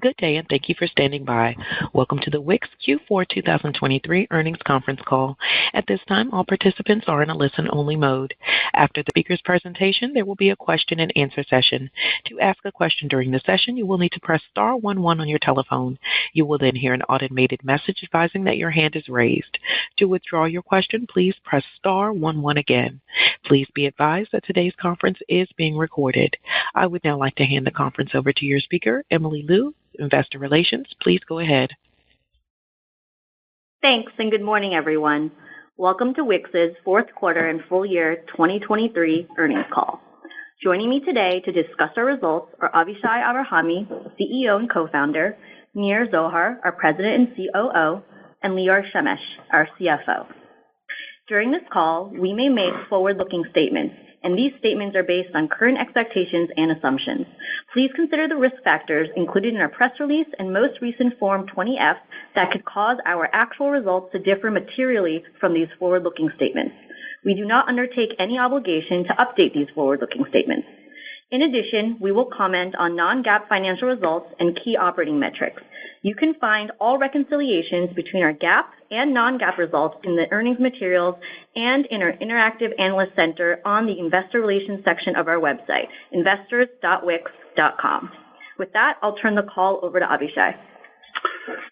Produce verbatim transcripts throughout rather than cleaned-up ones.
Good day, and thank you for standing by. Welcome to the Wix Q four twenty twenty-three earnings conference call. At this time, all participants are in a listen-only mode. After the speaker's presentation, there will be a question-and-answer session. To ask a question during the session, you will need to press star one one on your telephone. You will then hear an automated message advising that your hand is raised. To withdraw your question, please press star one one again. Please be advised that today's conference is being recorded. I would now like to hand the conference over to your speaker, Emily Liu, Investor Relations. Please go ahead. Thanks, and good morning, everyone. Welcome to Wix's fourth quarter and full year twenty twenty-three earnings call. Joining me today to discuss our results are Avishai Abrahami, C E O and co-founder, Nir Zohar, our president and C O O, and Lior Shemesh, our C F O. During this call, we may make forward-looking statements, and these statements are based on current expectations and assumptions. Please consider the risk factors included in our press release and most recent Form twenty F that could cause our actual results to differ materially from these forward-looking statements. We do not undertake any obligation to update these forward-looking statements. In addition, we will comment on non-GAAP financial results and key operating metrics. You can find all reconciliations between our GAAP and non-GAAP results in the earnings materials and in our Interactive Analyst Center on the Investor Relations section of our website, investors dot wix dot com. With that, I'll turn the call over to Avishai.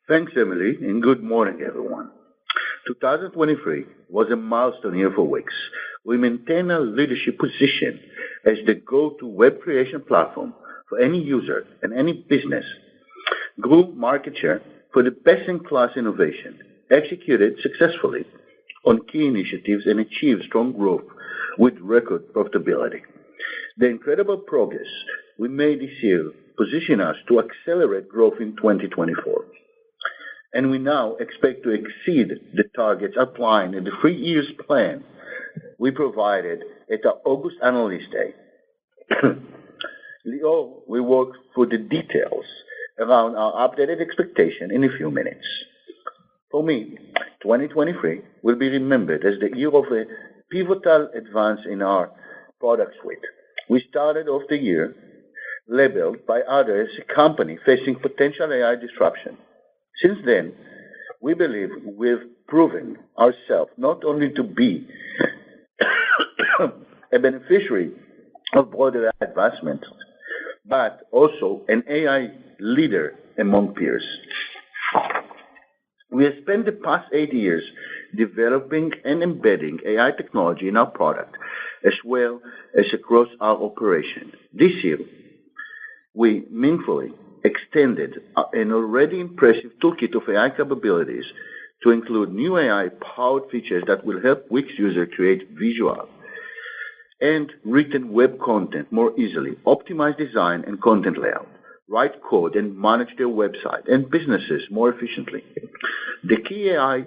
Thanks, Emily, and good morning, everyone. twenty twenty-three was a milestone year for Wix. We maintain our leadership position as the go-to web creation platform for any user and any business, grew market share for the best-in-class innovation, executed successfully on key initiatives, and achieved strong growth with record profitability. The incredible progress we made this year positioned us to accelerate growth in twenty twenty-four. And we now expect to exceed the targets outlined in the three years plan we provided at our August Analyst Day. Leo, we work for the details around our updated expectation in a few minutes. For me, twenty twenty-three will be remembered as the year of a pivotal advance in our product suite. We started off the year labeled by others a company facing potential A I disruption. Since then, we believe we've proven ourselves not only to be a beneficiary of broader advancement, but also an A I leader among peers. We have spent the past eight years developing and embedding A I technology in our product, as well as across our operation. This year, we meaningfully extended an already impressive toolkit of A I capabilities to include new A I-powered features that will help Wix users create visual and written web content more easily, optimize design and content layout, write code and manage their website and businesses more efficiently. The key A I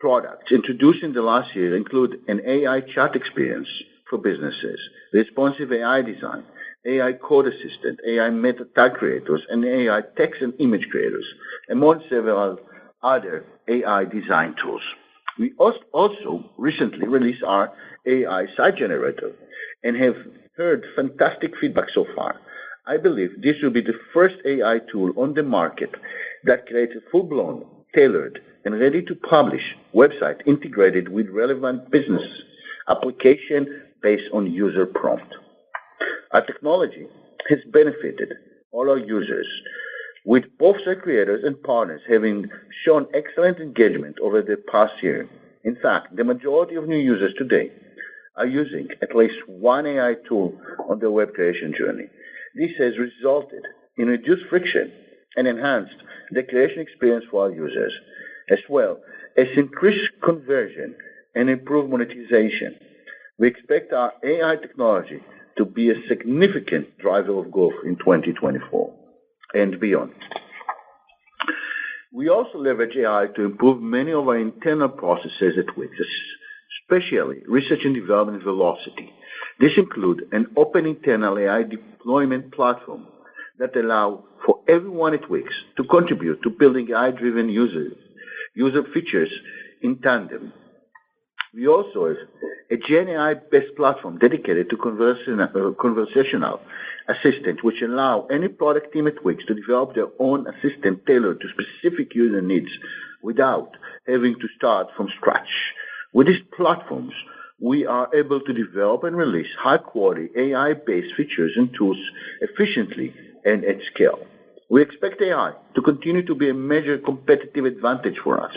products introduced in the last year include an A I chat experience for businesses, responsive A I design, A I code assistant, A I meta tag creators, and A I text and image creators, among several other A I design tools. We also recently released our A I site generator and have heard fantastic feedback so far. I believe this will be the first A I tool on the market that creates a full-blown, tailored, and ready-to-publish website integrated with relevant business application based on user prompt. Our technology has benefited all our users, with both site creators and partners having shown excellent engagement over the past year. In fact, the majority of new users today are using at least one A I tool on their web creation journey. This has resulted in reduced friction and enhanced the creation experience for our users, as well as increased conversion and improved monetization. We expect our A I technology to be a significant driver of growth in twenty twenty-four. And beyond. We also leverage A I to improve many of our internal processes at Wix, especially research and development velocity. This includes an open internal A I deployment platform that allows for everyone at Wix to contribute to building A I-driven user, user features in tandem. We also have a Gen A I-based platform dedicated to conversational assistant, which allow any product team at Wix to develop their own assistant tailored to specific user needs without having to start from scratch. With these platforms, we are able to develop and release high-quality A I-based features and tools efficiently and at scale. We expect A I to continue to be a major competitive advantage for us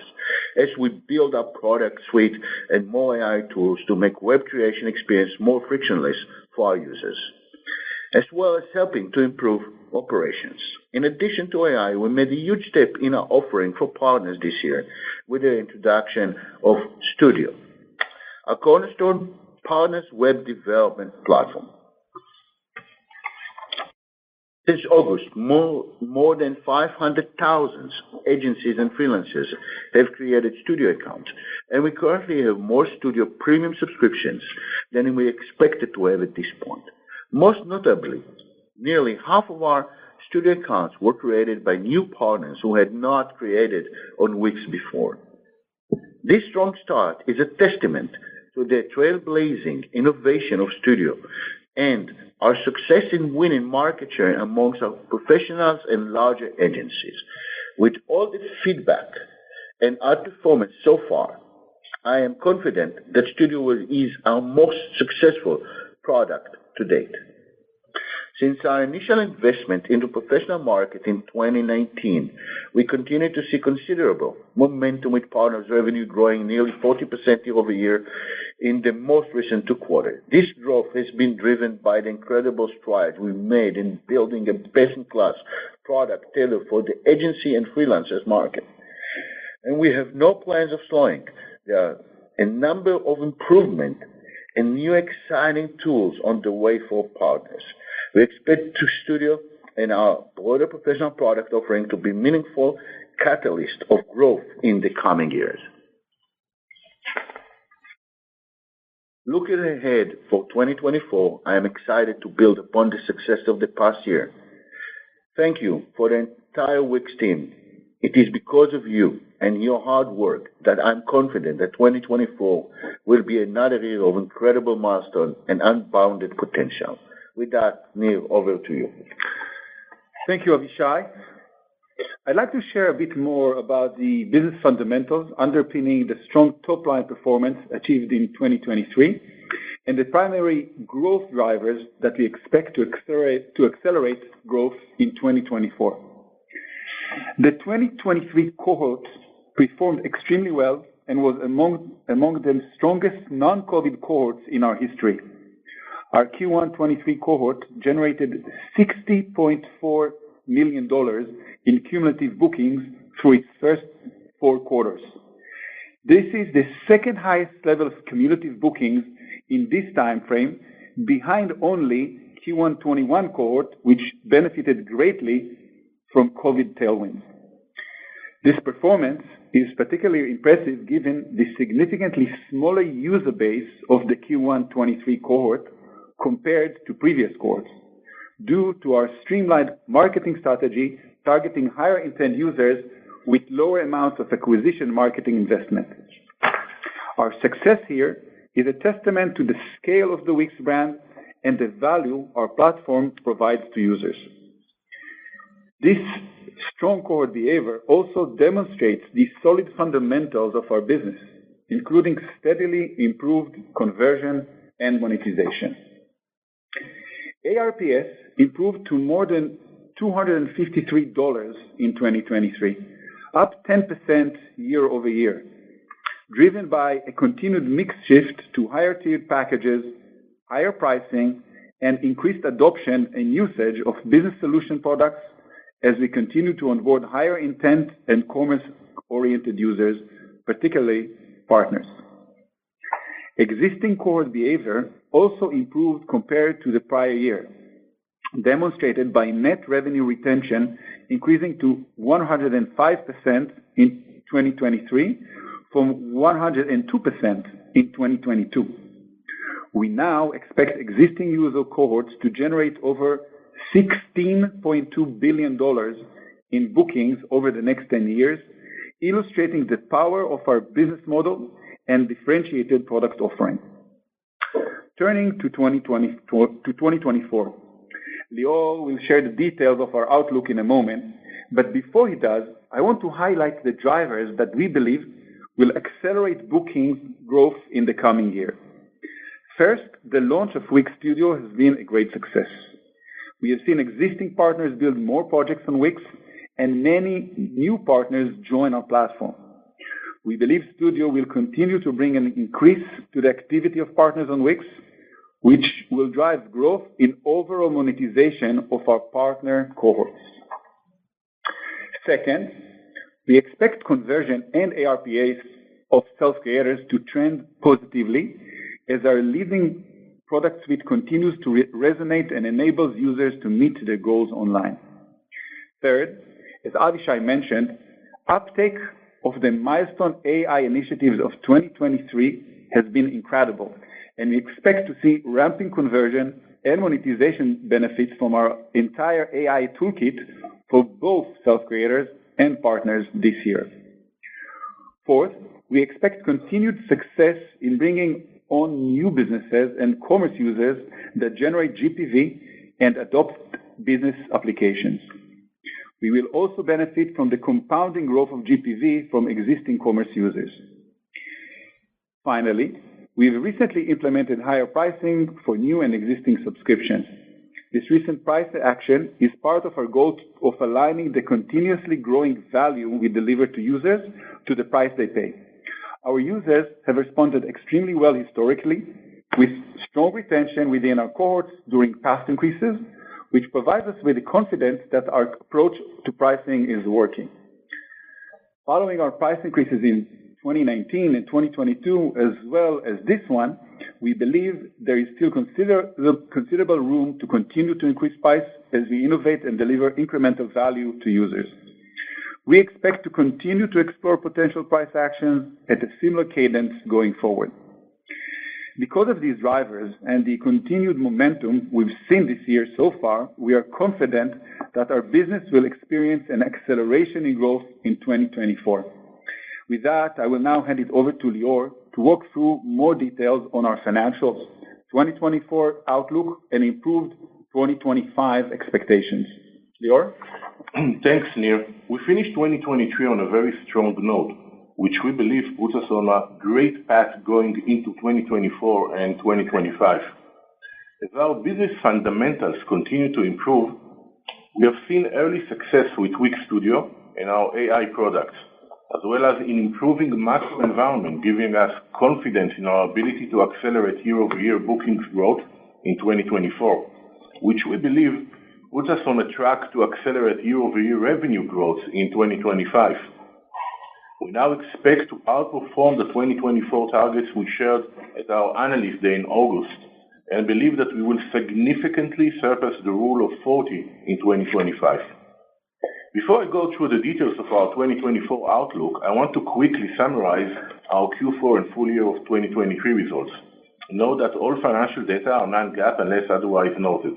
as we build our product suite and more A I tools to make web creation experience more frictionless for our users, as well as helping to improve operations. In addition to A I, we made a huge step in our offering for partners this year with the introduction of Studio, our cornerstone partners web development platform. Since August, more, more than five hundred thousand agencies and freelancers have created Studio accounts, and we currently have more Studio premium subscriptions than we expected to have at this point. Most notably, nearly half of our Studio accounts were created by new partners who had not created on Wix before. This strong start is a testament to the trailblazing innovation of Studio and our success in winning market share amongst our professionals and larger agencies. With all the feedback and our performance so far, I am confident that Studio will is our most successful product to date. Since our initial investment into professional market in twenty nineteen, we continue to see considerable momentum with partners revenue growing nearly forty percent year over year in the most recent two quarters. This growth has been driven by the incredible strides we made in building a best-in-class product tailored for the agency and freelancers market. And we have no plans of slowing. There are a number of improvements and new exciting tools on the way for partners. We expect to Studio and our broader professional product offering to be meaningful catalyst of growth in the coming years. Looking ahead for twenty twenty-four, I am excited to build upon the success of the past year. Thank you for the entire Wix team. It is because of you and your hard work that I'm confident that twenty twenty-four will be another year of incredible milestone and unbounded potential. With that, Nir, over to you. Thank you, Avishai. I'd like to share a bit more about the business fundamentals underpinning the strong top-line performance achieved in twenty twenty-three and the primary growth drivers that we expect to accelerate, to accelerate growth in twenty twenty-four. The twenty twenty-three cohort performed extremely well and was among, among the strongest non-COVID cohorts in our history. Our Q one twenty-three cohort generated sixty point four million dollars in cumulative bookings through its first four quarters. This is the second highest level of cumulative bookings in this time frame, behind only Q one twenty-one cohort, which benefited greatly from COVID tailwinds. This performance is particularly impressive given the significantly smaller user base of the Q one twenty-three cohort compared to previous cohorts, due to our streamlined marketing strategy targeting higher intent users with lower amounts of acquisition marketing investment. Our success here is a testament to the scale of the Wix brand and the value our platform provides to users. This strong cohort behavior also demonstrates the solid fundamentals of our business, including steadily improved conversion and monetization. A R P S improved to more than two hundred fifty-three dollars in twenty twenty-three, up ten percent year over year, driven by a continued mix shift to higher tiered packages, higher pricing, and increased adoption and usage of business solution products as we continue to onboard higher intent and commerce-oriented users, particularly partners. Existing cohort behavior also improved compared to the prior year, demonstrated by net revenue retention increasing to one hundred five percent in twenty twenty-three from one hundred two percent in twenty twenty-two. We now expect existing user cohorts to generate over sixteen point two billion dollars in bookings over the next ten years, illustrating the power of our business model and differentiated product offering. Turning to twenty twenty-four, Lior will share the details of our outlook in a moment, but before he does, I want to highlight the drivers that we believe will accelerate booking growth in the coming year. First, the launch of Wix Studio has been a great success. We have seen existing partners build more projects on Wix, and many new partners join our platform. We believe Studio will continue to bring an increase to the activity of partners on Wix, which will drive growth in overall monetization of our partner cohorts. Second, we expect conversion and A R P As of self-creators to trend positively as our leading product suite continues to re- resonate and enables users to meet their goals online. Third, as Avishai mentioned, uptake of the milestone A I initiatives of twenty twenty-three has been incredible, and we expect to see ramping conversion and monetization benefits from our entire A I toolkit for both self-creators and partners this year. Fourth, we expect continued success in bringing on new businesses and commerce users that generate G P V and adopt business applications. We will also benefit from the compounding growth of G P V from existing commerce users. Finally, we've recently implemented higher pricing for new and existing subscriptions. This recent price action is part of our goal of aligning the continuously growing value we deliver to users to the price they pay. Our users have responded extremely well historically, with strong retention within our cohorts during past increases, which provides us with the confidence that our approach to pricing is working. Following our price increases in twenty nineteen and twenty twenty-two, as well as this one, we believe there is still consider- considerable room to continue to increase price as we innovate and deliver incremental value to users. We expect to continue to explore potential price actions at a similar cadence going forward. Because of these drivers and the continued momentum we've seen this year so far, we are confident that our business will experience an acceleration in growth in twenty twenty-four. With that, I will now hand it over to Lior to walk through more details on our financials, twenty twenty-four outlook, and improved twenty twenty-five expectations. Lior? Thanks, Nir. We finished twenty twenty-three on a very strong note, which we believe puts us on a great path going into twenty twenty-four and twenty twenty-five. As our business fundamentals continue to improve, we have seen early success with Wix Studio and our A I products, as well as in improving macro environment, giving us confidence in our ability to accelerate year-over-year bookings growth in twenty twenty-four, which we believe puts us on a track to accelerate year-over-year revenue growth in twenty twenty-five. We now expect to outperform the twenty twenty-four targets we shared at our Analyst Day in August, and believe that we will significantly surpass the Rule of forty in twenty twenty-five. Before I go through the details of our twenty twenty-four outlook, I want to quickly summarize our Q four and full year of twenty twenty-three results. Note that all financial data are non-GAAP unless otherwise noted.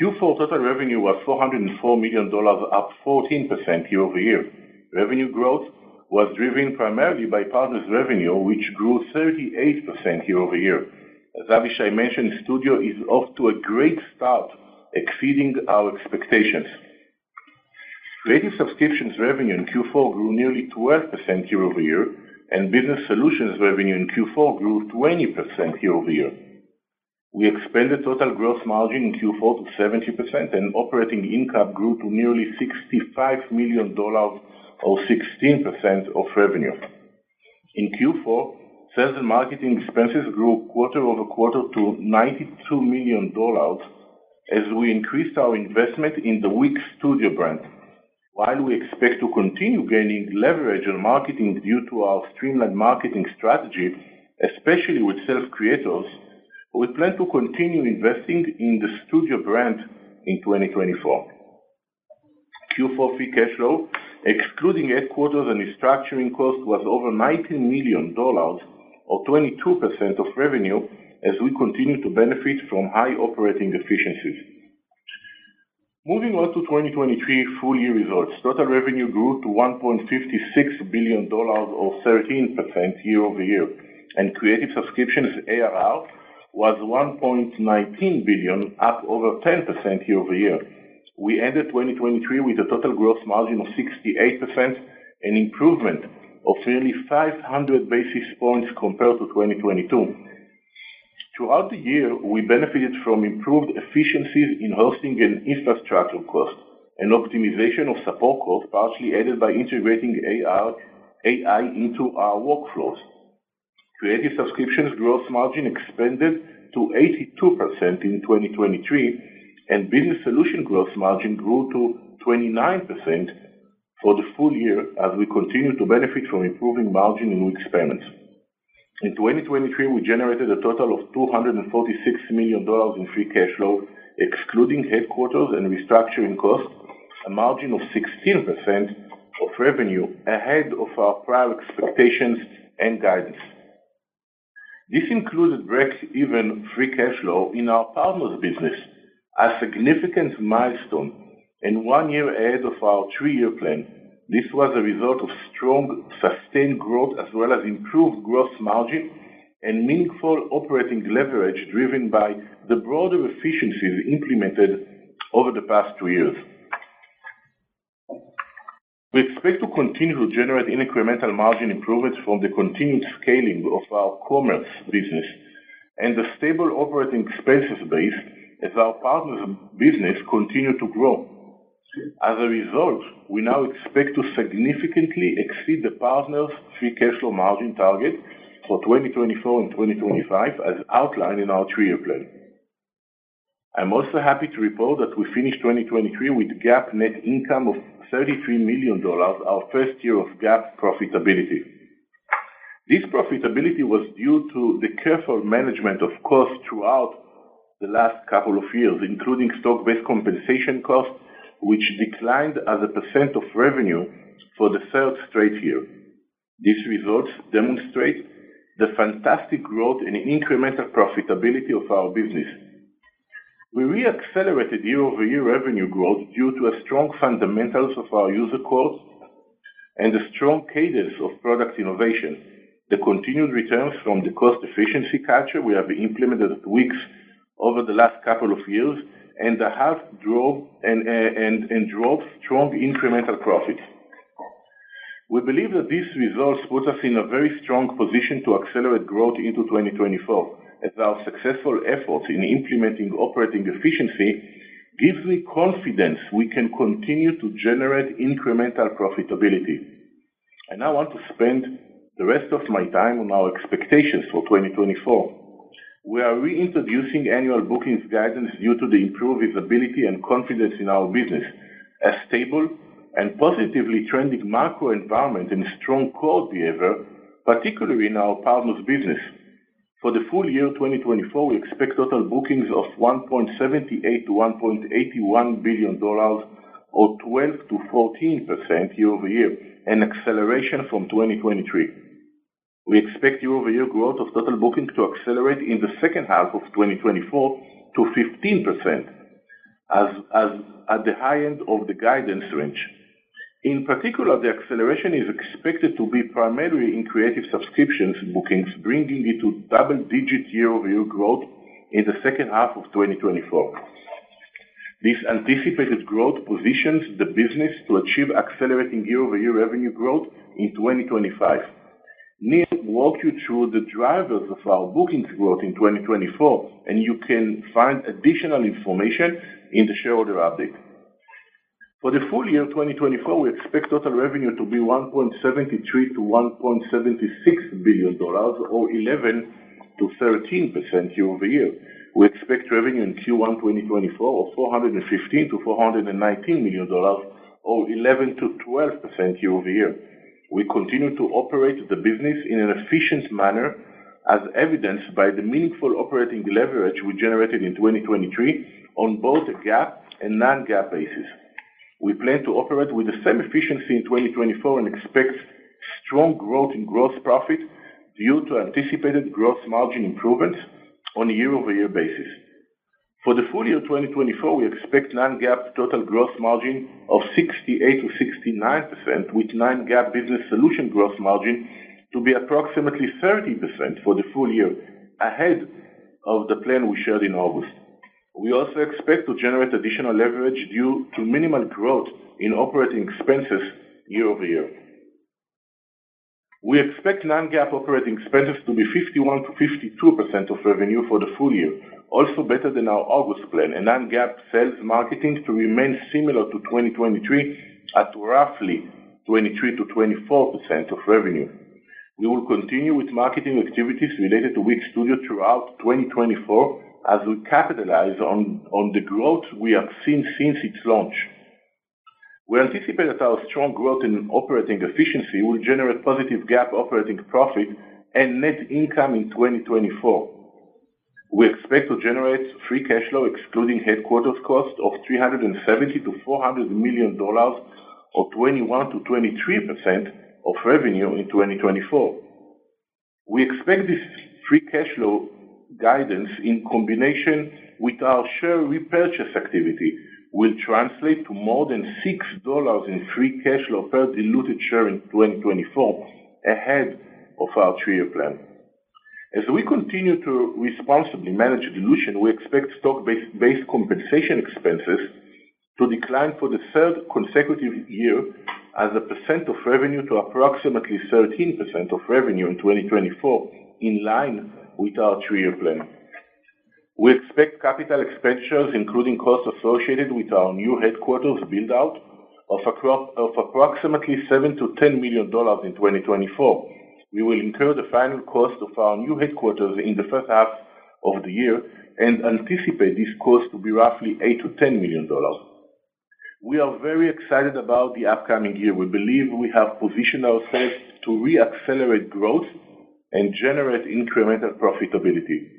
Q four total revenue was four hundred four million dollars, up fourteen percent year-over-year. Revenue growth was driven primarily by partners' revenue, which grew thirty-eight percent year-over-year. As Avishai mentioned, Studio is off to a great start, exceeding our expectations. Creative subscriptions revenue in Q four grew nearly twelve percent year-over-year, and business solutions revenue in Q four grew twenty percent year-over-year. We expanded total gross margin in Q four to seventy percent, and operating income grew to nearly sixty-five million dollars, or sixteen percent of revenue. In Q four, sales and marketing expenses grew quarter over quarter to ninety-two million dollars as we increased our investment in the Wix Studio brand, while we expect to continue gaining leverage on marketing due to our streamlined marketing strategy, especially with self-creators. We plan to continue investing in the Studio brand in twenty twenty-four. Q four free cash flow, excluding headquarters and restructuring costs, was over nineteen million dollars, or twenty-two percent of revenue, as we continue to benefit from high operating efficiencies. Moving on to twenty twenty-three full-year results, total revenue grew to one point five six billion dollars or thirteen percent year-over-year, and creative subscriptions A R R was one point one nine billion dollars, up over ten percent year-over-year. We ended twenty twenty-three with a total gross margin of sixty-eight percent, an improvement of nearly five hundred basis points compared to twenty twenty-two. Throughout the year, we benefited from improved efficiencies in hosting and infrastructure costs, and optimization of support costs, partially aided by integrating A I into our workflows. Creative subscriptions gross margin expanded to eighty-two percent in twenty twenty-three, and business solution gross margin grew to twenty-nine percent for the full year as we continue to benefit from improving margin in Wix payments. In twenty twenty-three, we generated a total of two hundred forty-six million dollars in free cash flow, excluding headquarters and restructuring costs, a margin of sixteen percent of revenue, ahead of our prior expectations and guidance. This included break-even free cash flow in our partners business, a significant milestone, and one year ahead of our three-year plan. This was a result of strong, sustained growth as well as improved gross margin and meaningful operating leverage driven by the broader efficiencies implemented over the past two years. We expect to continue to generate incremental margin improvements from the continued scaling of our commerce business and the stable operating expenses base as our partners' business continue to grow. As a result, we now expect to significantly exceed the partners' free cash flow margin target for twenty twenty-four and twenty twenty-five as outlined in our three-year plan. I'm also happy to report that we finished twenty twenty-three with GAAP net income of thirty-three million dollars, our first year of GAAP profitability. This profitability was due to the careful management of costs throughout the last couple of years, including stock-based compensation costs, which declined as a percent of revenue for the third straight year. These results demonstrate the fantastic growth and incremental profitability of our business. We re-accelerated year-over-year revenue growth due to the strong fundamentals of our user cohorts and the strong cadence of product innovation, the continued returns from the cost-efficiency culture we have implemented at Wix over the last couple of years, and the half drove and, and, and drove strong incremental profits. We believe that these results put us in a very strong position to accelerate growth into twenty twenty-four, as our successful efforts in implementing operating efficiency gives me confidence we can continue to generate incremental profitability. And I want to spend the rest of my time on our expectations for twenty twenty-four. We are reintroducing annual bookings guidance due to the improved visibility and confidence in our business, a stable and positively trending macro environment and strong core behavior, particularly in our partners' business. For the full year twenty twenty-four, we expect total bookings of one point seven eight to one point eight one billion dollars, or twelve to fourteen percent year-over-year, an acceleration from twenty twenty-three. We expect year-over-year growth of total bookings to accelerate in the second half of twenty twenty-four to fifteen percent, as, as at the high end of the guidance range. In particular, the acceleration is expected to be primarily in creative subscriptions bookings, bringing it to double-digit year-over-year growth in the second half of twenty twenty-four. This anticipated growth positions the business to achieve accelerating year-over-year revenue growth in twenty twenty-five. Nir walk you through the drivers of our bookings growth in twenty twenty-four, and you can find additional information in the shareholder update. For the full year twenty twenty-four, we expect total revenue to be one point seven three to one point seven six billion dollars, or eleven to thirteen percent year over year. We expect revenue in Q one twenty twenty-four of four hundred fifteen to four hundred nineteen million dollars, or eleven to twelve percent year over year. We continue to operate the business in an efficient manner, as evidenced by the meaningful operating leverage we generated in twenty twenty-three on both a GAAP and non-GAAP basis. We plan to operate with the same efficiency in twenty twenty-four and expect strong growth in gross profit due to anticipated gross margin improvements on a year-over-year basis. For the full year twenty twenty-four, we expect non-GAAP total gross margin of sixty-eight to sixty-nine percent, with non-GAAP business solution gross margin to be approximately thirty percent for the full year, ahead of the plan we shared in August. We also expect to generate additional leverage due to minimal growth in operating expenses year over year. We expect non-GAAP operating expenses to be fifty-one to fifty-two percent of revenue for the full year, also better than our August plan, and non-GAAP sales marketing to remain similar to twenty twenty-three at roughly twenty-three to twenty-four percent of revenue. We will continue with marketing activities related to Wix Studio throughout twenty twenty-four as we capitalize on, on the growth we have seen since its launch. We anticipate that our strong growth in operating efficiency will generate positive GAAP operating profit and net income in twenty twenty-four. We expect to generate free cash flow excluding headquarters cost of three hundred seventy to four hundred million dollars, or twenty-one to twenty-three percent of revenue in twenty twenty-four. We expect this free cash flow guidance in combination with our share repurchase activity will translate to more than six dollars in free cash flow per diluted share in twenty twenty-four, ahead of our three-year plan. As we continue to responsibly manage dilution, we expect stock-based based compensation expenses to decline for the third consecutive year as a percent of revenue to approximately thirteen percent of revenue in twenty twenty-four, in line with our three-year plan. We expect capital expenditures, including costs associated with our new headquarters build-out, of, of approximately seven to ten million dollars in twenty twenty-four. We will incur the final cost of our new headquarters in the first half of the year and anticipate this cost to be roughly eight to ten million dollars. We are very excited about the upcoming year. We believe we have positioned ourselves to re-accelerate growth and generate incremental profitability.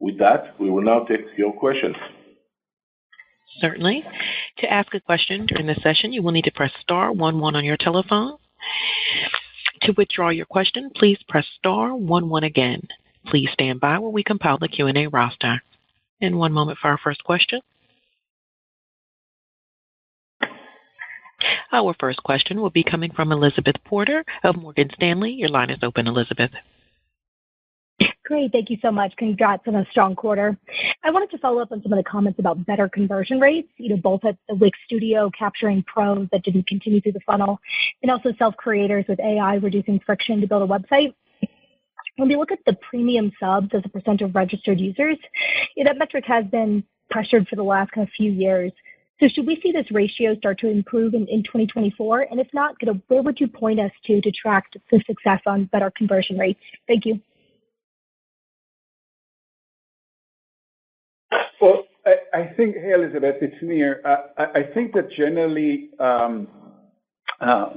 With that, we will now take your questions. Certainly. To ask a question during this session, you will need to press star one one on your telephone. To withdraw your question, please press star one one again. Please stand by while we compile the Q and A roster. And one moment for our first question. Our first question will be coming from Elizabeth Porter of Morgan Stanley. Your line is open, Elizabeth. Great. Thank you so much. Congrats on a strong quarter. I wanted to follow up on some of the comments about better conversion rates, you know, both at the Wix Studio, capturing pros that didn't continue through the funnel, and also self-creators with A I reducing friction to build a website. When we look at the premium subs as a percent of registered users, you know, that metric has been pressured for the last kind of few years. So should we see this ratio start to improve in, in twenty twenty-four? And if not, you know, where would you point us to to track the success on better conversion rates? Thank you. Well, I, I think, hey, Elizabeth, it's Nir. Uh, I, I think that generally um, uh,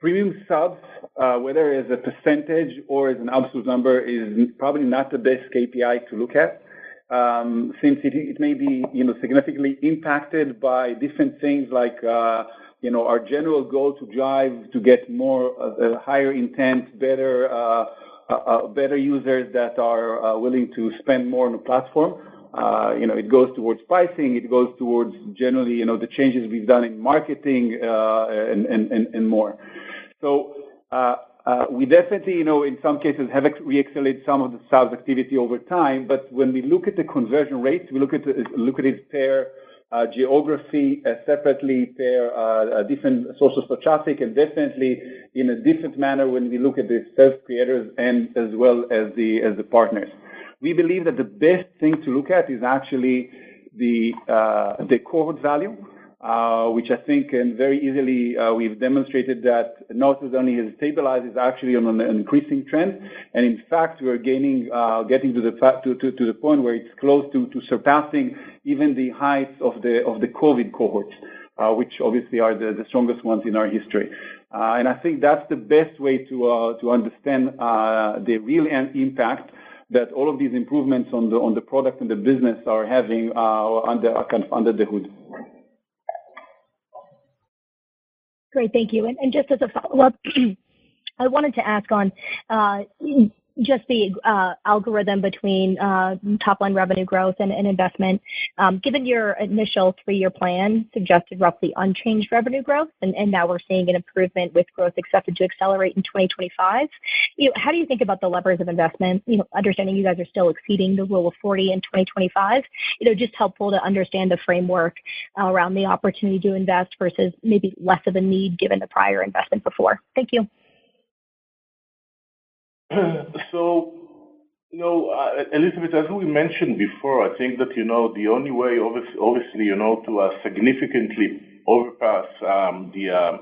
premium subs, uh, whether as a percentage or as an absolute number, is probably not the best K P I to look at, um, since it, it may be, you know, significantly impacted by different things like, uh, you know, our general goal to drive to get more uh, higher intent, better, uh, uh, better users that are uh, willing to spend more on the platform. Uh, you know, it goes towards pricing. It goes towards generally, you know, the changes we've done in marketing uh, and, and, and more. So uh, uh, we definitely, you know, in some cases have re-accelerated some of the sales activity over time. But when we look at the conversion rates, we look at the, look at it per uh, geography uh, separately, per uh, different sources of traffic, and definitely in a different manner when we look at the self-creators and as well as the as the partners. We believe that the best thing to look at is actually the uh, the cohort value, uh, which I think and very easily uh, we've demonstrated that not only has stabilized, is actually on an increasing trend, and in fact we are gaining, uh, getting to the to, to, to the point where it's close to, to surpassing even the heights of the of the COVID cohorts, uh, which obviously are the, the strongest ones in our history. Uh, and I think that's the best way to uh, to understand uh, the real impact that all of these improvements on the on the product and the business are having uh, under uh, kind of under the hood. Great, thank you. And, and just as a follow-up, I wanted to ask on uh, just the uh, algorithm between uh, top-line revenue growth and, and investment. Um, given your initial three-year plan suggested roughly unchanged revenue growth, and, and now we're seeing an improvement with growth expected to accelerate in twenty twenty-five, you know, how do you think about the levers of investment? You know, understanding you guys are still exceeding the rule of forty in twenty twenty-five, you know, just helpful to understand the framework uh, around the opportunity to invest versus maybe less of a need given the prior investment before. Thank you. So, you know, uh, Elizabeth, as we mentioned before, I think that, you know, the only way, obviously, obviously you know, to uh, significantly overpass um, the, uh,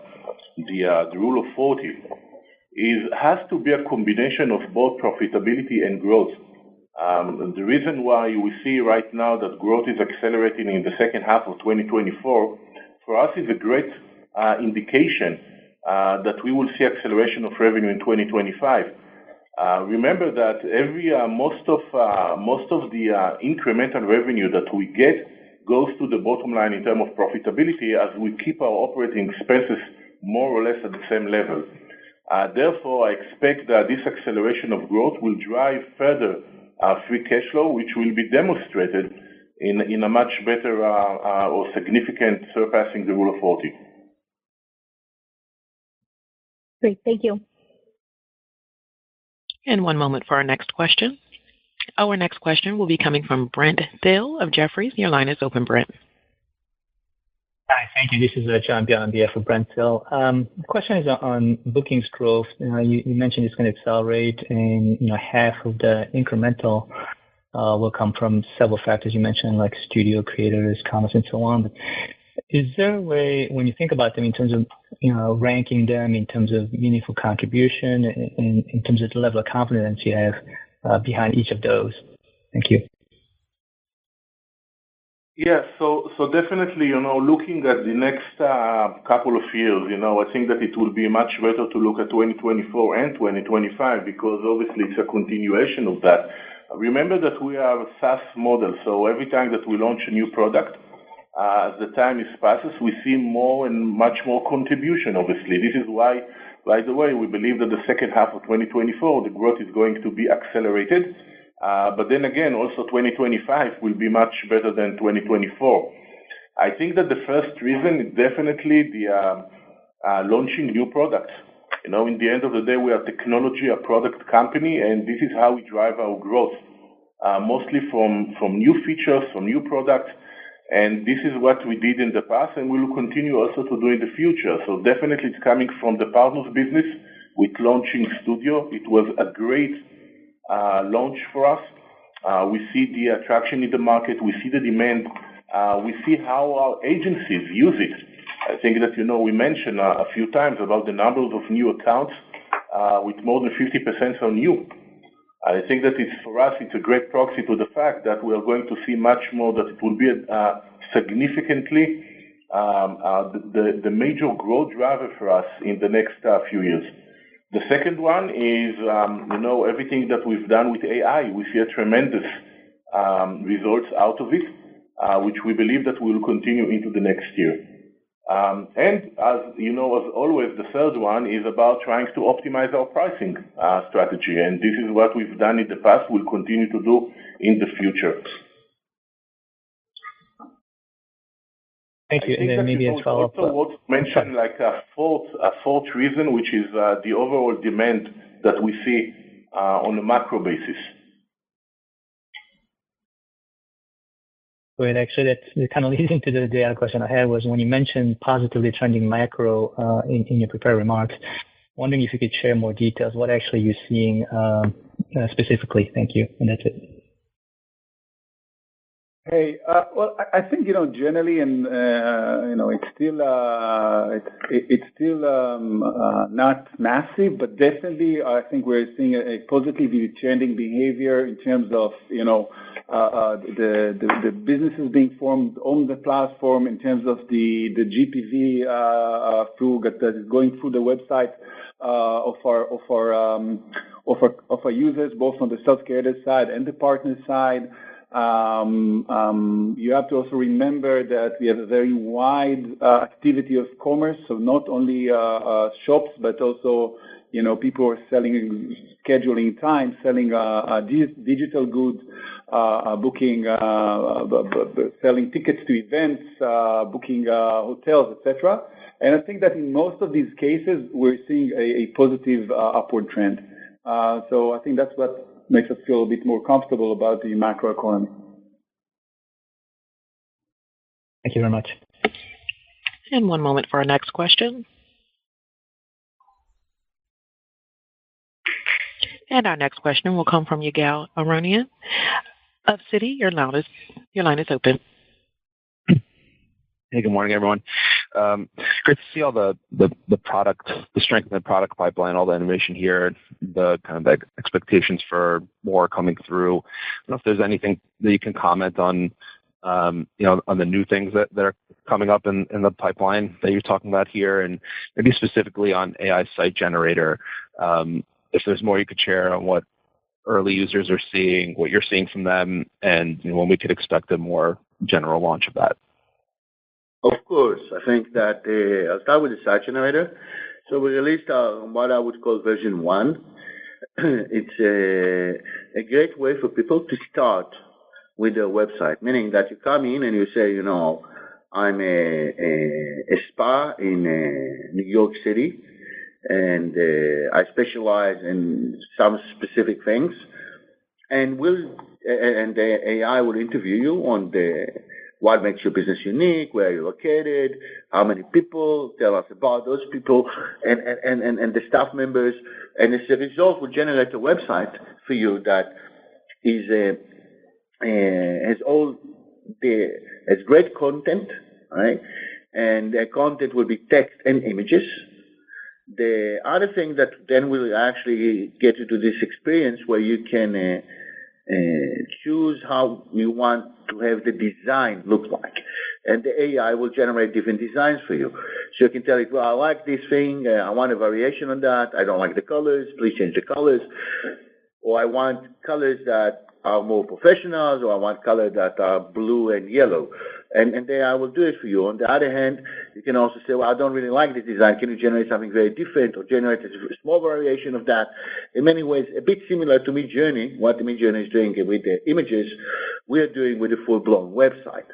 the, uh, the rule of forty is has to be a combination of both profitability and growth. Um, and the reason why we see right now that growth is accelerating in the second half of twenty twenty-four, for us is a great uh, indication uh, that we will see acceleration of revenue in twenty twenty-five. Uh, remember that every uh, most of uh, most of the uh, incremental revenue that we get goes to the bottom line in terms of profitability, as we keep our operating expenses more or less at the same level. Uh, therefore, I expect that this acceleration of growth will drive further uh, free cash flow, which will be demonstrated in in a much better uh, uh, or significant surpassing the rule of forty. Great, thank you. And one moment for our next question. Our next question will be coming from Brent Thill of Jefferies. Your line is open, Brent. Hi, thank you. This is uh, John Beyond on behalf of Brent Thill. Um, the question is on bookings growth. Uh, you, you mentioned it's going to accelerate, and you know half of the incremental uh, will come from several factors you mentioned, like studio creators, commerce, and so on. But is there a way, when you think about them in terms of, you know, ranking them in terms of meaningful contribution and in, in terms of the level of confidence you have uh, behind each of those? Thank you. Yeah, so so definitely, you know, looking at the next uh, couple of years, you know, I think that it will be much better to look at twenty twenty-four and twenty twenty-five, because obviously it's a continuation of that. Remember that we are a SaaS model, so every time that we launch a new product, Uh, as the time is passes, we see more and much more contribution, obviously. This is why, by the way, we believe that the second half of twenty twenty-four, the growth is going to be accelerated. Uh, but then again, also twenty twenty-five will be much better than twenty twenty-four. I think that the first reason is definitely the uh, uh, launching new products. You know, in the end of the day, we are technology, a product company, and this is how we drive our growth, uh, mostly from, from new features, from new products. And this is what we did in the past, and we will continue also to do in the future. So definitely it's coming from the partners business with launching Studio. It was a great uh, launch for us. Uh, we see the attraction in the market. We see the demand. Uh, we see how our agencies use it. I think that, you know, we mentioned uh, a few times about the numbers of new accounts uh, with more than fifty percent are new. I think that it's, for us, it's a great proxy to the fact that we are going to see much more, that it will be uh, significantly um, uh, the, the major growth driver for us in the next uh, few years. The second one is, um, you know, everything that we've done with A I. We see a tremendous um, results out of it, uh, which we believe that we will continue into the next year. Um, and, as you know, as always, the third one is about trying to optimize our pricing uh, strategy. And this is what we've done in the past, we'll continue to do in the future. Thank you. And then maybe a follow-up. Also worth mentioning like a fourth, a fourth reason, which is uh, the overall demand that we see uh, on a macro basis. Great. Actually, that kind of leads into the, the other question I had was when you mentioned positively trending macro uh, in, in your prepared remarks, wondering if you could share more details, what actually you're seeing um, uh, specifically. Thank you. And that's it. Hey, uh, well, I, I think, you know, generally, and, uh, you know, it's still, uh, it's, it, it's still um, uh, not massive, but definitely I think we're seeing a, a positively trending behavior in terms of, you know, uh, uh, the, the the businesses being formed on the platform, in terms of the, the G P V uh, uh, through that is going through the website uh, of our, of our, um, of our, of our users, both on the self-creator side and the partner side. Um, um, you have to also remember that we have a very wide uh, activity of commerce, so not only uh, uh, shops, but also You know, people are selling, scheduling time, selling uh, uh, digital goods, uh, booking, uh, b- b- selling tickets to events, uh, booking uh, hotels, et cetera. And I think that in most of these cases, we're seeing a, a positive uh, upward trend. Uh, so I think that's what makes us feel a bit more comfortable about the macroeconomy. Thank you very much. And one moment for our next question. And our next question will come from Yigal Aronia of City. Your line is, your line is open. Hey, good morning, everyone. Um, great to see all the, the, the product, the strength in the product pipeline, all the innovation here, the kind of expectations for more coming through. I don't know if there's anything that you can comment on, um, you know, on the new things that, that are coming up in, in the pipeline that you're talking about here, and maybe specifically on A I site generator. Um, If there's more you could share on what early users are seeing, what you're seeing from them, and you know, when we could expect a more general launch of that. Of course. I think that uh, I'll start with the site generator. So we released our, what I would call version one. It's a, a great way for people to start with their website, meaning that you come in and you say, you know, I'm a, a, a spa in uh, New York City, and uh, I specialize in some specific things, and will and the A I will interview you on the what makes your business unique, where you're located, how many people, tell us about those people, and and, and, and the staff members, and as a result, will generate a website for you that is a, a, has all the has great content, right? And the content will be text and images. The other thing that then will actually get you to this experience where you can uh, uh, choose how you want to have the design look like. And the A I will generate different designs for you. So you can tell it, well, I like this thing. Uh, I want a variation on that. I don't like the colors. Please change the colors. Or I want colors that are more professional, or I want colors that are blue and yellow. And, and then I will do it for you. On the other hand, you can also say, well, I don't really like this design. Can you generate something very different, or generate a small variation of that? In many ways, a bit similar to Midjourney, what the Midjourney is doing with the images, we are doing with a full-blown website.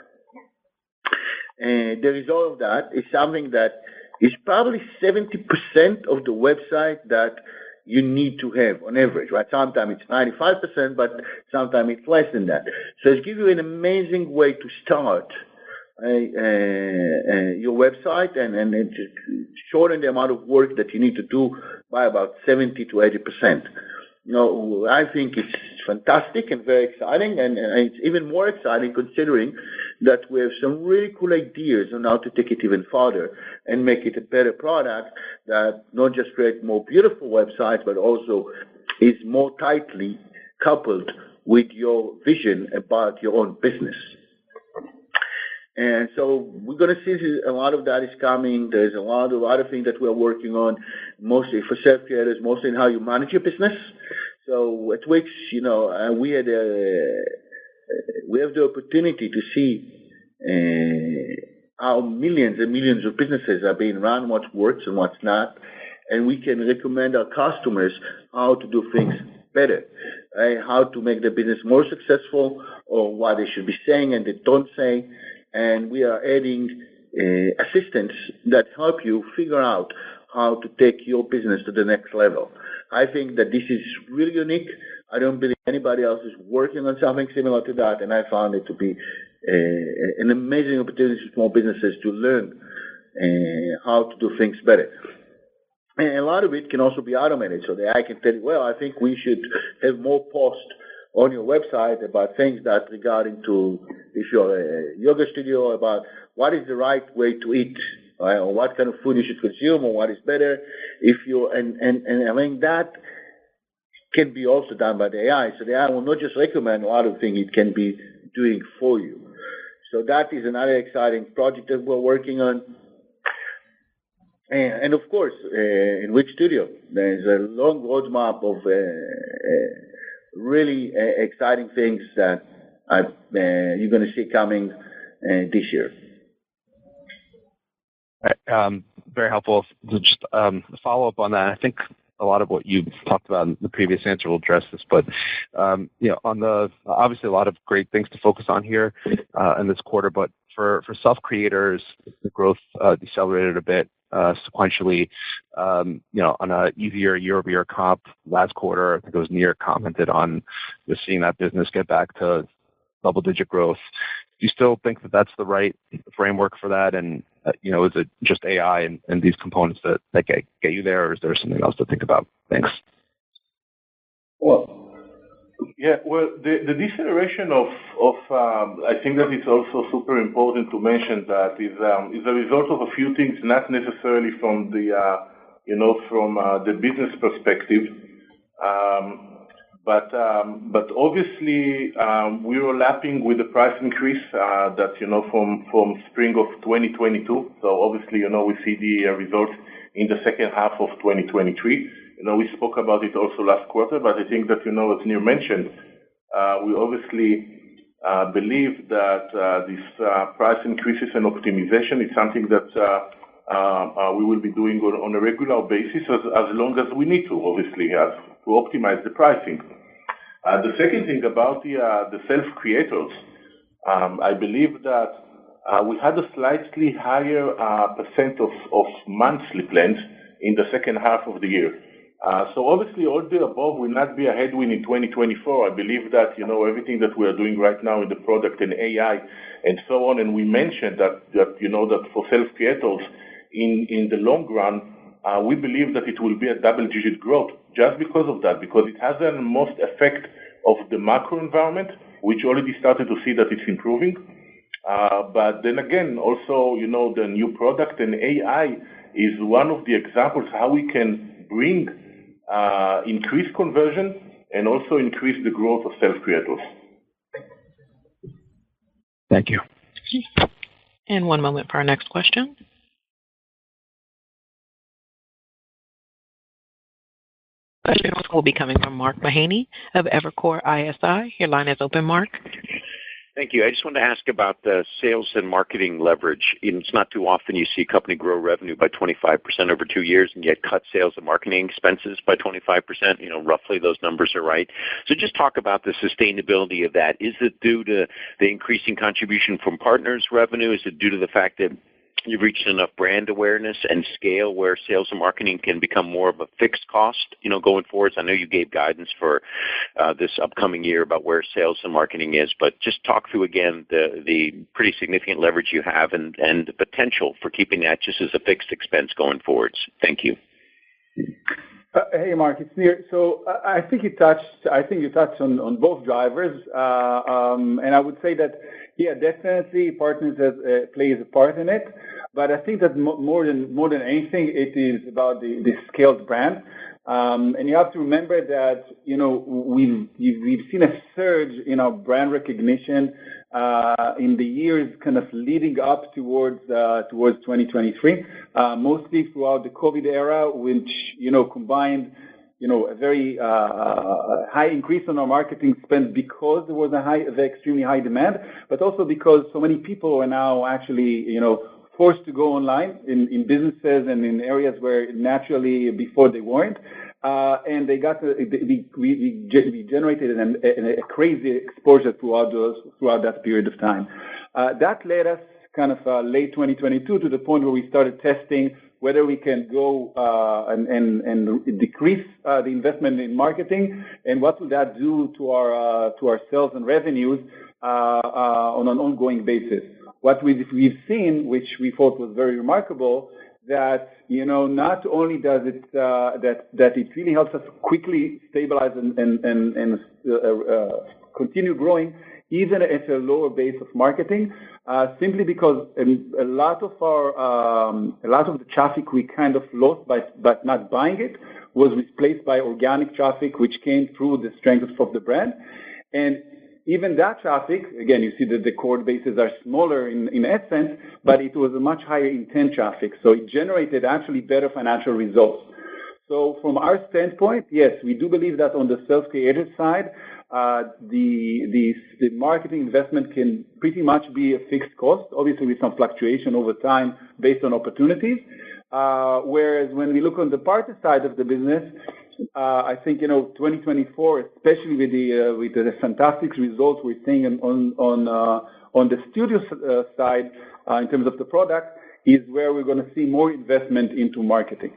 And the result of that is something that is probably seventy percent of the website that you need to have on average, right? Sometimes it's ninety-five percent, but sometimes it's less than that. So it gives you an amazing way to start uh, uh, your website and, and, and shorten the amount of work that you need to do by about seventy to eighty percent. You know, I think it's fantastic and very exciting, and, and it's even more exciting considering that we have some really cool ideas on how to take it even farther and make it a better product that not just creates more beautiful websites, but also is more tightly coupled with your vision about your own business. And so we're going to see a lot of that is coming. There's a lot of other things that we're working on, mostly for self-creators, mostly in how you manage your business. So at Wix, you know, uh, we had a, we have the opportunity to see uh, how millions and millions of businesses are being run, what works and what's not. And we can recommend our customers how to do things better, right? How to make their business more successful, or what they should be saying and they don't say. And we are adding uh, assistants that help you figure out how to take your business to the next level. I think that this is really unique. I don't believe anybody else is working on something similar to that, and I found it to be uh, an amazing opportunity for small businesses to learn uh, how to do things better. And a lot of it can also be automated, so that I can tell you, well, I think we should have more posts on your website about things that regarding to, if you're a yoga studio, about what is the right way to eat, right? Or what kind of food you should consume, or what is better. If you and, and, and I mean, that can be also done by the A I. So the A I will not just recommend a lot of things, it can be doing for you. So that is another exciting project that we're working on. And, and of course, uh, in Wix Studio, there's a long roadmap of uh, uh, really uh, exciting things that I, uh, you're going to see coming uh, this year. All right, um, very helpful. Just um, a follow-up on that. I think a lot of what you talked about in the previous answer will address this, but um, you know, on the obviously a lot of great things to focus on here uh, in this quarter. But for for self creators, the growth uh, decelerated a bit uh, sequentially. Um, you know, on a easier year over year comp last quarter, I think it was Nir commented on just seeing that business get back to double digit growth. Do you still think that that's the right framework for that? And, uh, you know, is it just A I and, and these components that, that get, get you there, or is there something else to think about? Thanks. Well, yeah, well, the, the deceleration of, of um, I think that it's also super important to mention that is, um, is a result of a few things, not necessarily from the, uh, you know, from uh, the business perspective. Um, But um, but obviously um, we were lapping with the price increase uh, that you know from, from spring of twenty twenty-two. So obviously you know we see the uh, results in the second half of twenty twenty-three. You know we spoke about it also last quarter, but I think that you know as Nir mentioned, uh, we obviously uh, believe that uh, this uh, price increases and optimization is something that uh, uh, uh, we will be doing on, on a regular basis as, as long as we need to, obviously, as to optimize the pricing. Uh, the second thing about the, uh, the self-creators, um, I believe that uh, we had a slightly higher uh, percent of, of monthly plans in the second half of the year. Uh, so obviously all the above will not be a headwind in twenty twenty-four. I believe that, you know, everything that we are doing right now in the product and A I and so on, and we mentioned that, that you know, that for self-creators in, in the long run, Uh, we believe that it will be a double-digit growth just because of that, because it has the most effect of the macro environment, which already started to see that it's improving. Uh, but then again, also, you know, the new product and A I is one of the examples how we can bring uh, increased conversion and also increase the growth of self-creators. Thank you. And one moment for our next question. Question will be coming from Mark Mahaney of Evercore I S I. Your line is open, Mark. Thank you. I just wanted to ask about the sales and marketing leverage. It's not too often you see a company grow revenue by twenty-five percent over two years and yet cut sales and marketing expenses by twenty-five percent. You know, roughly those numbers are right. So just talk about the sustainability of that. Is it due to the increasing contribution from partners' revenue? Is it due to the fact that you've reached enough brand awareness and scale where sales and marketing can become more of a fixed cost, you know, going forward? So I know you gave guidance for uh, this upcoming year about where sales and marketing is, but just talk through again the, the pretty significant leverage you have and, and the potential for keeping that just as a fixed expense going forwards. Thank you. Uh, hey, Mark, it's Nir. So uh, I think you touched. I think you touched on, on both drivers, uh, um, and I would say that yeah, definitely partners uh, plays a part in it. But I think that mo- more than more than anything, it is about the, the scaled brand. Um, and you have to remember that you know we've we've seen a surge in our brand recognition uh, in the years kind of leading up towards uh, towards twenty twenty-three, uh, mostly throughout the COVID era, which you know combined you know a very uh, high increase on our marketing spend because there was a high, the extremely high demand, but also because so many people are now actually you know. forced to go online in, in businesses and in areas where naturally before they weren't, uh, and they got to, we, we, we generated an, a, a crazy exposure throughout those, throughout that period of time. Uh, that led us kind of uh, late twenty twenty-two to the point where we started testing whether we can go uh, and, and, and decrease uh, the investment in marketing and what would that do to our uh, to our sales and revenues uh, uh, on an ongoing basis. What we've seen, which we thought was very remarkable, that you know not only does it uh, that that it really helps us quickly stabilize and and and, and uh, uh, continue growing, even at a lower base of marketing, uh, simply because a, a lot of our um, a lot of the traffic we kind of lost by but not buying it was replaced by organic traffic, which came through the strength of the brand. And even that traffic, again, you see that the core bases are smaller in, in AdSense, but it was a much higher intent traffic. So it generated actually better financial results. So from our standpoint, yes, we do believe that on the self-created side, uh, the, the the marketing investment can pretty much be a fixed cost, obviously with some fluctuation over time based on opportunities. Uh, whereas when we look on the partner side of the business, uh, I think, you know, twenty twenty-four, especially with the uh, with the fantastic results we're seeing on on uh, on the studio uh, side uh, in terms of the product, is where we're going to see more investment into marketing.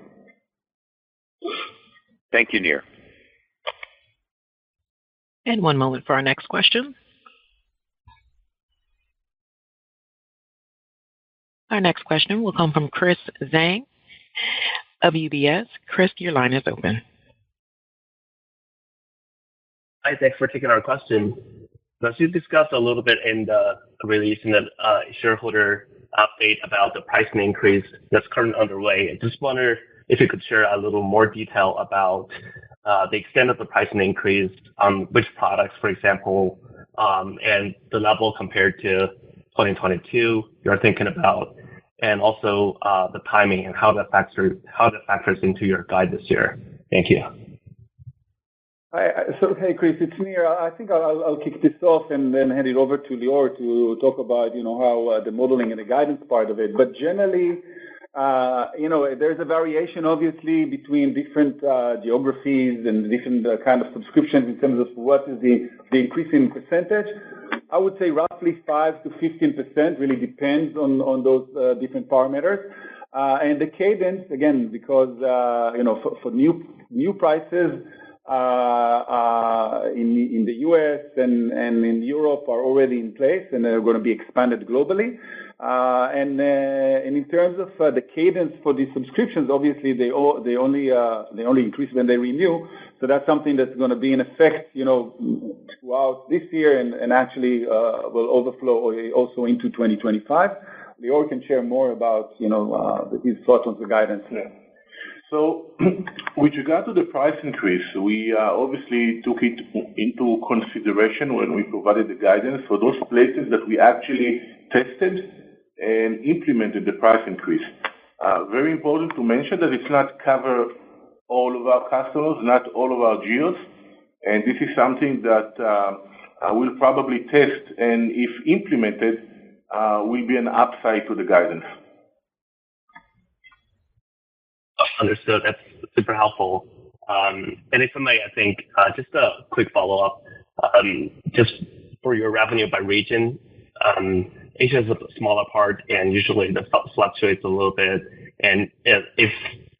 Thank you, Nir. And one moment for our next question. Our next question will come from Chris Zhang of U B S. Chris, your line is open. Hi, thanks for taking our question. As you discussed a little bit in the release in the uh, shareholder update about the pricing increase that's currently underway, I just wonder if you could share a little more detail about uh, the extent of the pricing increase, um, which products, for example, um, and the level compared to twenty twenty-two you're thinking about, and also uh, the timing and how that factors how that factors into your guide this year. Thank you. I, I, so, hey, Chris, it's Nir. I think I'll, I'll kick this off and then hand it over to Lior to talk about, you know, how uh, the modeling and the guidance part of it. But generally, uh, you know, there's a variation, obviously, between different uh, geographies and different uh, kind of subscriptions in terms of what is the, the increase in percentage. I would say roughly five to fifteen percent, really depends on, on those uh, different parameters. Uh, and the cadence, again, because, uh, you know, for, for new new prices, Uh, uh, in, in the U S and, and in Europe are already in place, and they're going to be expanded globally. Uh, and, uh, and in terms of uh, the cadence for these subscriptions, obviously they all, they only uh, they only increase when they renew. So that's something that's going to be in effect, you know, throughout this year, and, and actually uh, will overflow also into twenty twenty-five. Lior can share more about, you know, uh, his thoughts on the guidance. Yeah. So with regard to the price increase, we uh, obviously took it into consideration when we provided the guidance for those places that we actually tested and implemented the price increase. Uh, very important to mention that it's not cover all of our customers, not all of our geos, and this is something that uh, we'll probably test, and if implemented, uh, will be an upside to the guidance. Understood. That's super helpful. Um, and if I may, I think uh, just a quick follow-up, um, just for your revenue by region, um, Asia is a smaller part, and usually that fluctuates a little bit. And if, if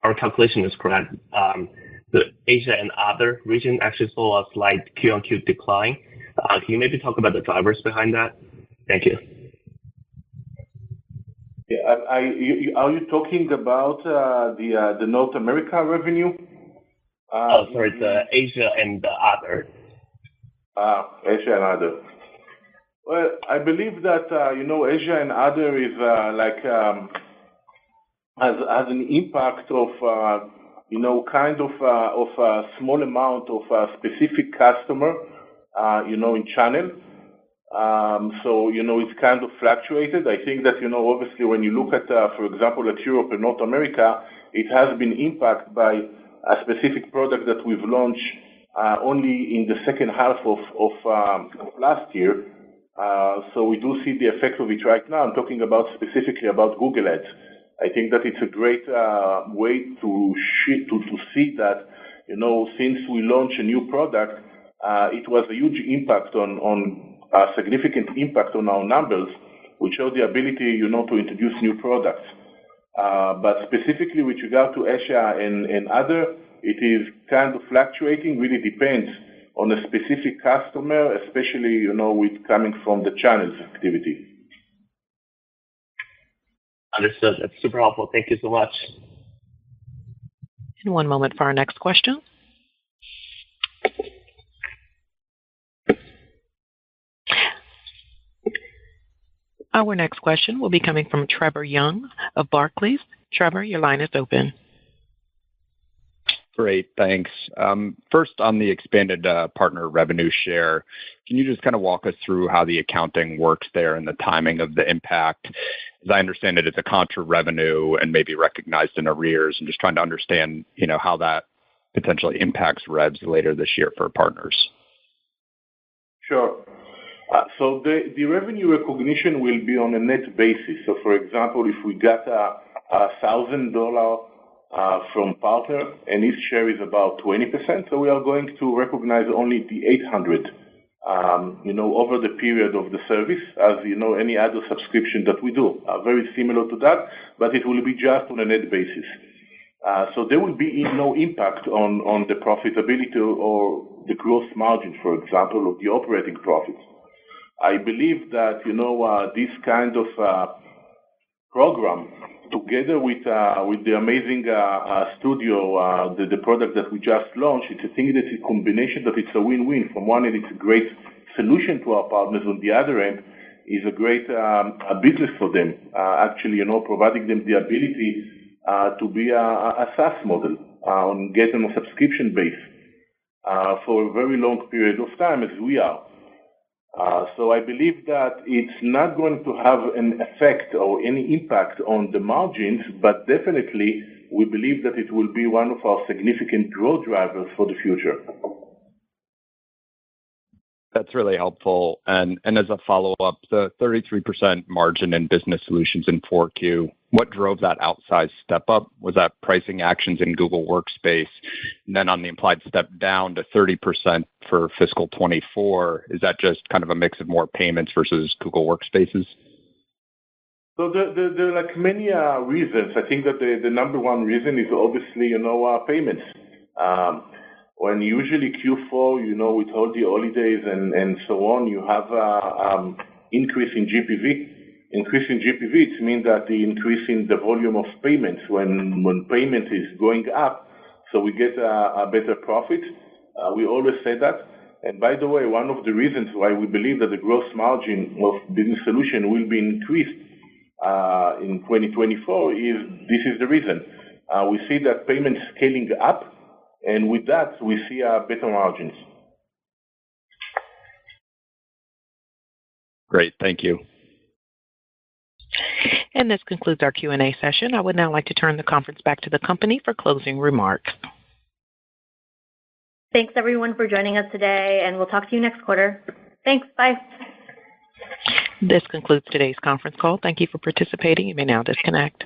our calculation is correct, um, the Asia and other region actually saw a slight Q on Q decline. Uh, can you maybe talk about the drivers behind that? Thank you. Yeah, I, I, you, are you talking about uh, the uh, the North America revenue? Uh, oh, sorry, it's uh, Asia and the other. Ah, Asia and other. Well, I believe that uh, you know, Asia and other is uh, like um, has has an impact of uh, you know, kind of uh, of a small amount of a specific customer, uh, you know, in channel. Um, so, you know, it's kind of fluctuated. I think that, you know, obviously when you look at, uh, for example, at Europe and North America, it has been impacted by a specific product that we've launched uh, only in the second half of, of, um, of last year. Uh, so we do see the effect of it right now. I'm talking about specifically about Google Ads. I think that it's a great uh, way to, sh- to, to see that, you know, since we launched a new product, uh, it was a huge impact on on a significant impact on our numbers, which show the ability, you know, to introduce new products. Uh, but specifically with regard to Asia and, and other, it is kind of fluctuating, really depends on a specific customer, especially, you know, with coming from the channels activity. Understood. That's super helpful. Thank you so much. And one moment for our next question. Our next question will be coming from Trevor Young of Barclays. Trevor, your line is open. Great, thanks. Um, first, on the expanded uh, partner revenue share, can you just kind of walk us through how the accounting works there and the timing of the impact? As I understand it, it's a contra revenue and maybe recognized in arrears, and just trying to understand, you know, how that potentially impacts revs later this year for partners. Sure. Uh, so the, the revenue recognition will be on a net basis. So, for example, if we got a, one thousand dollars uh, from Porter, and his share is about twenty percent. So we are going to recognize only the eight hundred dollars, um, you know, over the period of the service, as, you know, any other subscription that we do. Uh, very similar to that, but it will be just on a net basis. Uh, so there will be no impact on, on the profitability or the gross margin, for example, of the operating profits. I believe that, you know, uh, this kind of uh, program, together with uh, with the amazing uh, uh, Studio, uh, the, the product that we just launched, it's a thing that's a combination that it's a win-win. From one end, it's a great solution to our partners. On the other end, is a great um, a business for them, uh, actually, you know, providing them the ability uh, to be a, a SaaS model uh, on getting a subscription base uh, for a very long period of time, as we are. Uh, so I believe that it's not going to have an effect or any impact on the margins, but definitely we believe that it will be one of our significant growth drivers for the future. That's really helpful. And, and as a follow-up, the thirty-three percent margin in business solutions in four Q, what drove that outsized step up? Was that pricing actions in Google Workspace? And then on the implied step down to thirty percent for fiscal twenty-four, is that just kind of a mix of more payments versus Google Workspaces? So there, there, there are like many uh, reasons. I think that the, the number one reason is obviously, you know, uh, payments. Um, When usually Q four, you know, with all the holidays and, and so on, you have an um, increase in G P V. Increase in G P V, it means that the increase in the volume of payments, when, when payment is going up, so we get a, a better profit. Uh, we always say that. And by the way, one of the reasons why we believe that the gross margin of business solution will be increased uh, in twenty twenty-four is this is the reason. Uh, we see that payments scaling up. And with that, we see uh, better margins. Great. Thank you. And this concludes our Q and A session. I would now like to turn the conference back to the company for closing remarks. Thanks, everyone, for joining us today, and we'll talk to you next quarter. Thanks. Bye. This concludes today's conference call. Thank you for participating. You may now disconnect.